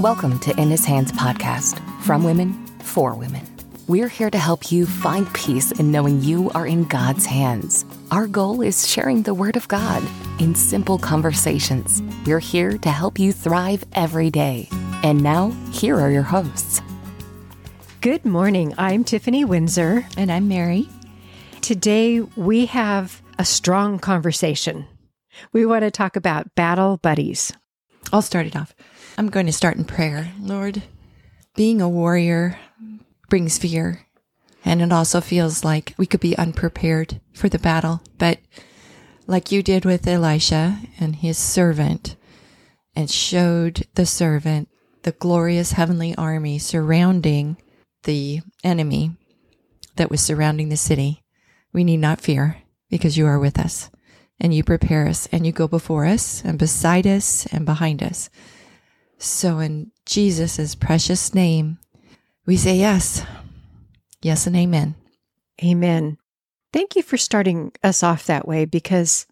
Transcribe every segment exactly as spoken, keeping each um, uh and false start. Welcome to In His Hands podcast, from women, for women. We're here to help you find peace in knowing you are in God's hands. Our goal is sharing the Word of God in simple conversations. We're here to help you thrive every day. And now, here are your hosts. Good morning. I'm Tiffany Windsor. And I'm Mary. Today, we have a strong conversation. We want to talk about battle buddies. I'll start it off. I'm going to start in prayer. Lord, being a warrior brings fear, and it also feels like we could be unprepared for the battle. But like you did with Elisha and his servant, and showed the servant the glorious heavenly army surrounding the enemy that was surrounding the city, we need not fear, because you are with us. And you prepare us, and you go before us, and beside us, and behind us. So in Jesus' precious name, we say yes. Yes and amen. Amen. Thank you for starting us off that way, because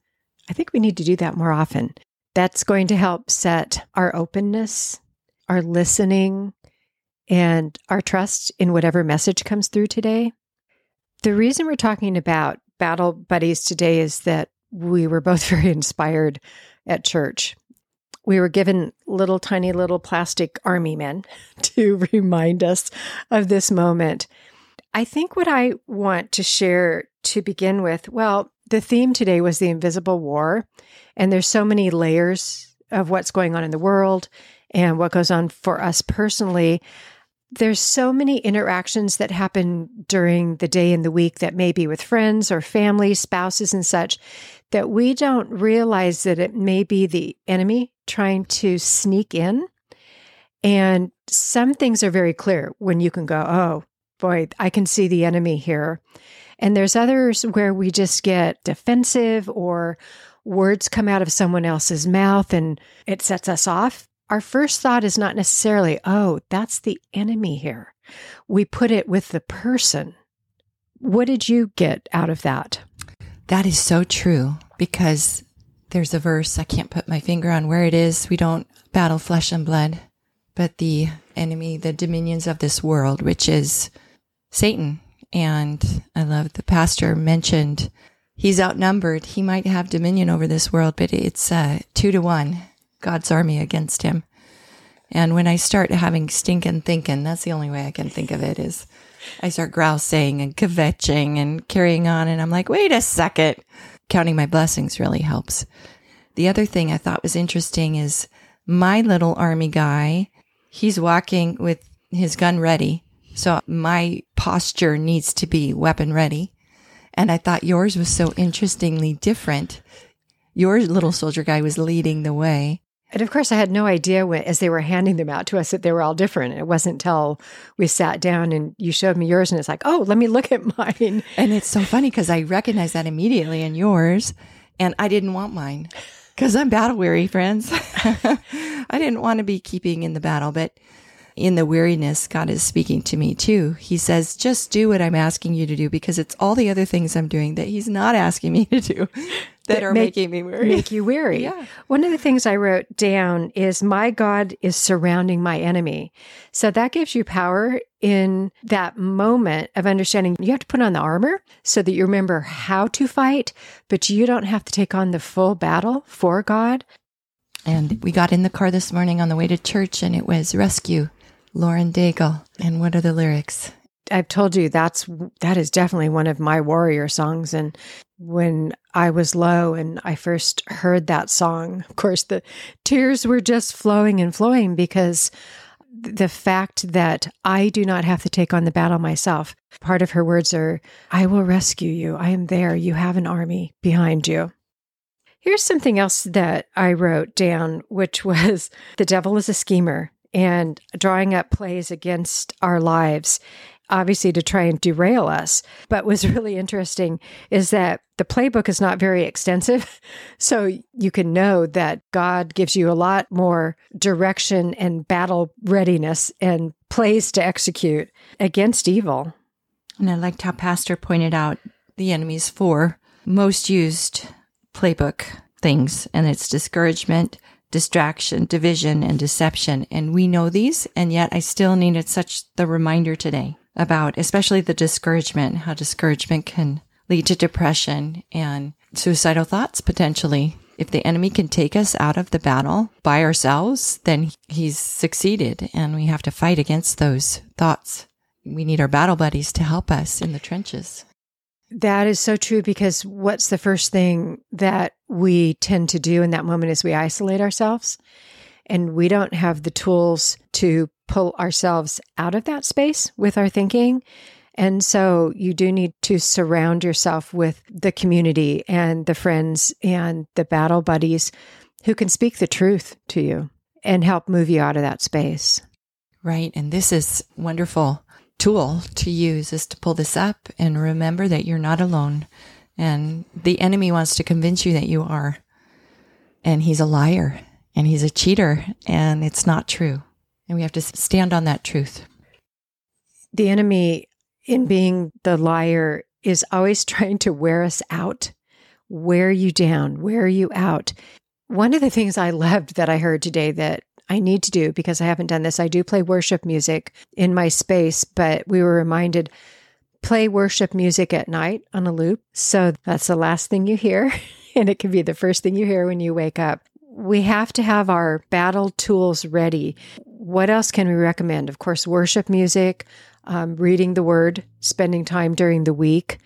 I think we need to do that more often. That's going to help set our openness, our listening, and our trust in whatever message comes through today. The reason we're talking about battle buddies today is that we were both very inspired at church. We were given little tiny little plastic army men to remind us of this moment. I think what I want to share to begin with, well, the theme today was the invisible war, and there's so many layers of what's going on in the world and what goes on for us personally. There's so many interactions that happen during the day and the week that may be with friends or family, spouses and such, that we don't realize that it may be the enemy trying to sneak in. And some things are very clear when you can go, oh boy, I can see the enemy here. And there's others where we just get defensive, or words come out of someone else's mouth and it sets us off. Our first thought is not necessarily, oh, that's the enemy here. We put it with the person. What did you get out of that? That is so true, because there's a verse, I can't put my finger on where it is. We don't battle flesh and blood, but the enemy, the dominions of this world, which is Satan. And I love the pastor mentioned he's outnumbered. He might have dominion over this world, but it's uh, two to one. God's army against him. And when I start having stinking thinking, that's the only way I can think of it, is I start grousing and kvetching and carrying on. And I'm like, wait a second. Counting my blessings really helps. The other thing I thought was interesting is my little army guy, he's walking with his gun ready. So my posture needs to be weapon ready. And I thought yours was so interestingly different. Your little soldier guy was leading the way. And of course, I had no idea when, as they were handing them out to us, that they were all different. It wasn't until we sat down and you showed me yours, and it's like, oh, let me look at mine. And it's so funny, because I recognized that immediately in yours, and I didn't want mine, because I'm battle-weary, friends. I didn't want to be keeping in the battle, but in the weariness, God is speaking to me too. He says, just do what I'm asking you to do, because it's all the other things I'm doing that he's not asking me to do that, that are make, making me weary. Make you weary. Yeah. One of the things I wrote down is, my God is surrounding my enemy. So that gives you power in that moment of understanding. You have to put on the armor so that you remember how to fight, but you don't have to take on the full battle for God. And we got in the car this morning on the way to church, and it was Rescue, Lauren Daigle. And what are the lyrics? I've told you, that's that is definitely one of my warrior songs. And when I was low and I first heard that song, of course, the tears were just flowing and flowing, because the fact that I do not have to take on the battle myself. Part of her words are, I will rescue you. I am there. You have an army behind you. Here's something else that I wrote down, which was, the devil is a schemer, and drawing up plays against our lives, obviously to try and derail us. But what's really interesting is that the playbook is not very extensive. So you can know that God gives you a lot more direction and battle readiness and plays to execute against evil. And I liked how Pastor pointed out the enemy's four most used playbook things, and it's discouragement, distraction, division, and deception. And we know these, and yet I still needed such the reminder today about especially the discouragement, how discouragement can lead to depression and suicidal thoughts potentially. If the enemy can take us out of the battle by ourselves, then he's succeeded, and we have to fight against those thoughts. We need our battle buddies to help us in the trenches. That is so true, because what's the first thing that we tend to do in that moment is we isolate ourselves, and we don't have the tools to pull ourselves out of that space with our thinking. And so you do need to surround yourself with the community and the friends and the battle buddies who can speak the truth to you and help move you out of that space. Right. And this is a wonderful tool to use, is to pull this up and remember that you're not alone. And the enemy wants to convince you that you are. And he's a liar and he's a cheater, and it's not true. And we have to stand on that truth. The enemy, in being the liar, is always trying to wear us out, wear you down, wear you out. One of the things I loved that I heard today that I need to do, because I haven't done this, I do play worship music in my space, but we were reminded, play worship music at night on a loop. So that's the last thing you hear, and it can be the first thing you hear when you wake up. We have to have our battle tools ready. What else can we recommend? Of course, worship music, um, reading the Word, spending time during the week.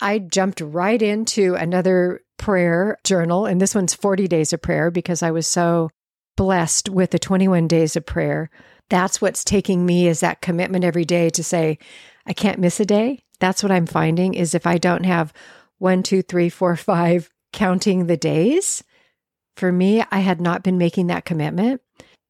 I jumped right into another prayer journal, and this one's forty days of prayer, because I was so blessed with the twenty-one days of prayer. That's what's taking me, is that commitment every day to say, I can't miss a day. That's what I'm finding, is if I don't have one, two, three, four, five, counting the days. For me, I had not been making that commitment.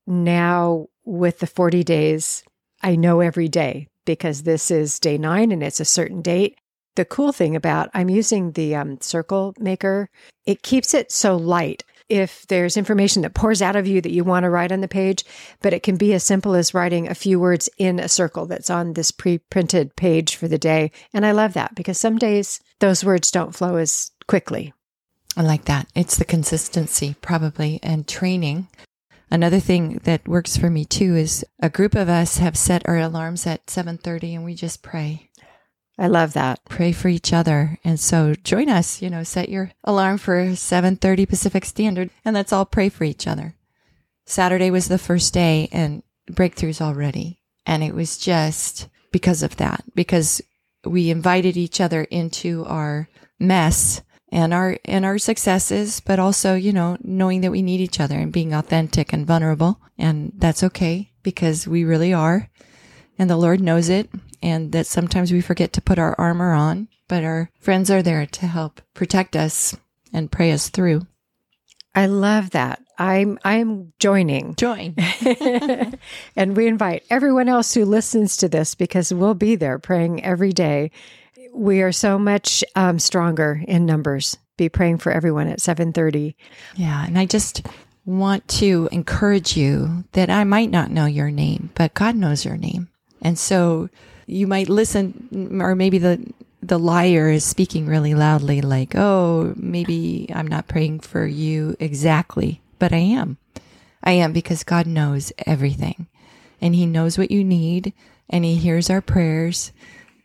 Now, with the forty days, I know every day, because this is day nine and it's a certain date. The cool thing about, I'm using the um, circle maker, it keeps it so light. If there's information that pours out of you that you want to write on the page, but it can be as simple as writing a few words in a circle that's on this pre-printed page for the day. And I love that, because some days those words don't flow as quickly. I like that. It's the consistency probably, and training. Another thing that works for me too is a group of us have set our alarms at seven thirty and we just pray. I love that. Pray for each other. And so join us, you know, set your alarm for seven thirty Pacific Standard, and let's all pray for each other. Saturday was the first day, and breakthroughs already. And it was just because of that, because we invited each other into our mess and our and our successes, but also, you know, knowing that we need each other and being authentic and vulnerable. And that's okay, because we really are. And the Lord knows it. And that sometimes we forget to put our armor on, but our friends are there to help protect us and pray us through. I love that. I'm I'm joining. Join. And we invite everyone else who listens to this, because we'll be there praying every day. We are so much um, stronger in numbers. Be praying for everyone at seven thirty. Yeah, and I just want to encourage you that I might not know your name, but God knows your name. And so you might listen, or maybe the the liar is speaking really loudly, like, oh, maybe I'm not praying for you exactly, but I am. I am, because God knows everything, and he knows what you need, and he hears our prayers,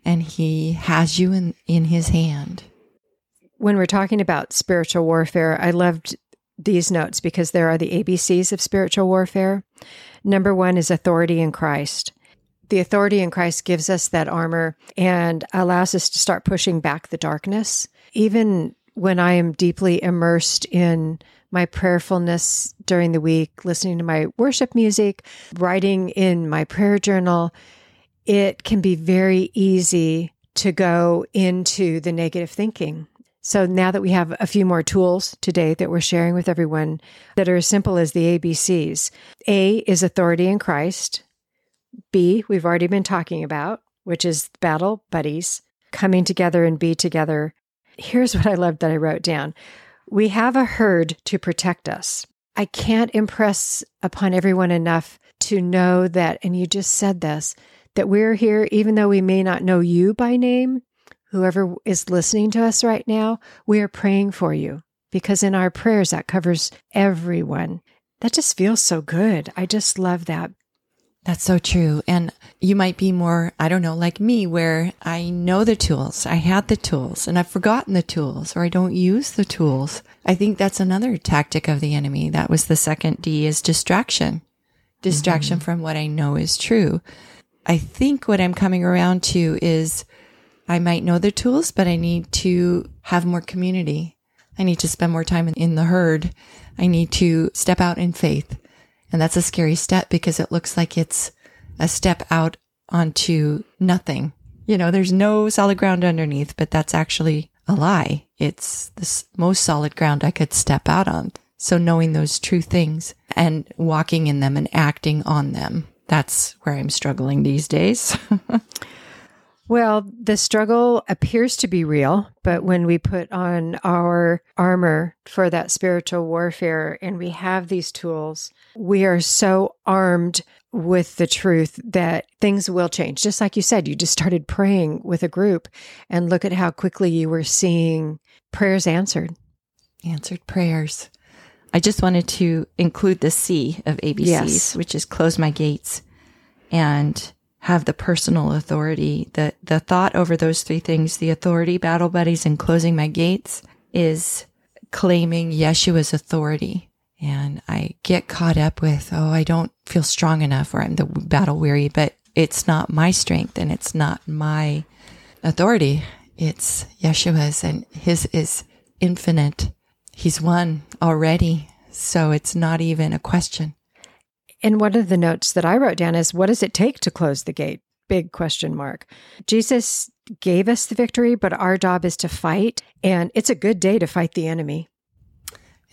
and he has you in, in his hand. When we're talking about spiritual warfare, I loved these notes, because there are the A B Cs of spiritual warfare. Number one is authority in Christ. The authority in Christ gives us that armor and allows us to start pushing back the darkness. Even when I am deeply immersed in my prayerfulness during the week, listening to my worship music, writing in my prayer journal, it can be very easy to go into the negative thinking. So now that we have a few more tools today that we're sharing with everyone that are as simple as the A B Cs. A is authority in Christ. B, we've already been talking about, which is battle buddies, coming together and be together. Here's what I loved that I wrote down. We have a herd to protect us. I can't impress upon everyone enough to know that, and you just said this, that we're here, even though we may not know you by name, whoever is listening to us right now, we are praying for you, because in our prayers, that covers everyone. That just feels so good. I just love that. That's so true. And you might be more, I don't know, like me, where I know the tools, I had the tools, and I've forgotten the tools, or I don't use the tools. I think that's another tactic of the enemy. That was the second D, is distraction, distraction mm-hmm. from what I know is true. I think what I'm coming around to is I might know the tools, but I need to have more community. I need to spend more time in the herd. I need to step out in faith. And that's a scary step because it looks like it's a step out onto nothing. You know, there's no solid ground underneath, but that's actually a lie. It's the most solid ground I could step out on. So knowing those true things and walking in them and acting on them, that's where I'm struggling these days. Well, the struggle appears to be real, but when we put on our armor for that spiritual warfare and we have these tools, we are so armed with the truth that things will change. Just like you said, you just started praying with a group and look at how quickly you were seeing prayers answered. Answered prayers. I just wanted to include the C of A B Cs, yes. which is close my gates and have the personal authority. The the thought over those three things, the authority, battle buddies, and closing my gates, is claiming Yeshua's authority. And I get caught up with, oh, I don't feel strong enough, or I'm the battle weary, but it's not my strength and it's not my authority. It's Yeshua's, and his is infinite. He's won already. So it's not even a question. And one of the notes that I wrote down is, what does it take to close the gate? Big question mark. Jesus gave us the victory, but our job is to fight. And it's a good day to fight the enemy.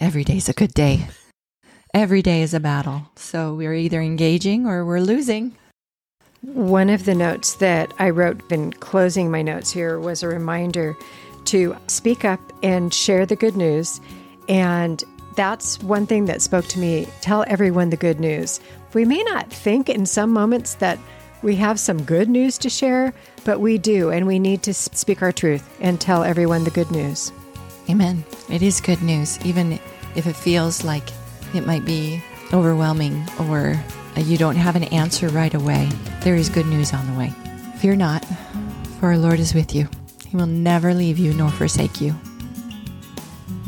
Every day is a good day. Every day is a battle. So we're either engaging or we're losing. One of the notes that I wrote in closing my notes here was a reminder to speak up and share the good news. And that's one thing that spoke to me. Tell everyone the good news. We may not think in some moments that we have some good news to share, but we do, and we need to speak our truth and tell everyone the good news. Amen. It is good news, even if it feels like it might be overwhelming or you don't have an answer right away. There is good news on the way. Fear not, for our Lord is with you. He will never leave you nor forsake you.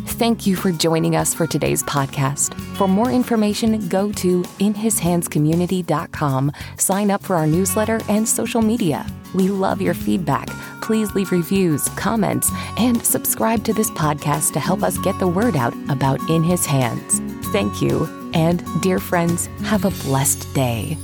Thank you for joining us for today's podcast. For more information, go to in his hands community dot com. Sign up for our newsletter and social media. We love your feedback. Please leave reviews, comments, and subscribe to this podcast to help us get the word out about In His Hands. Thank you, and dear friends, have a blessed day.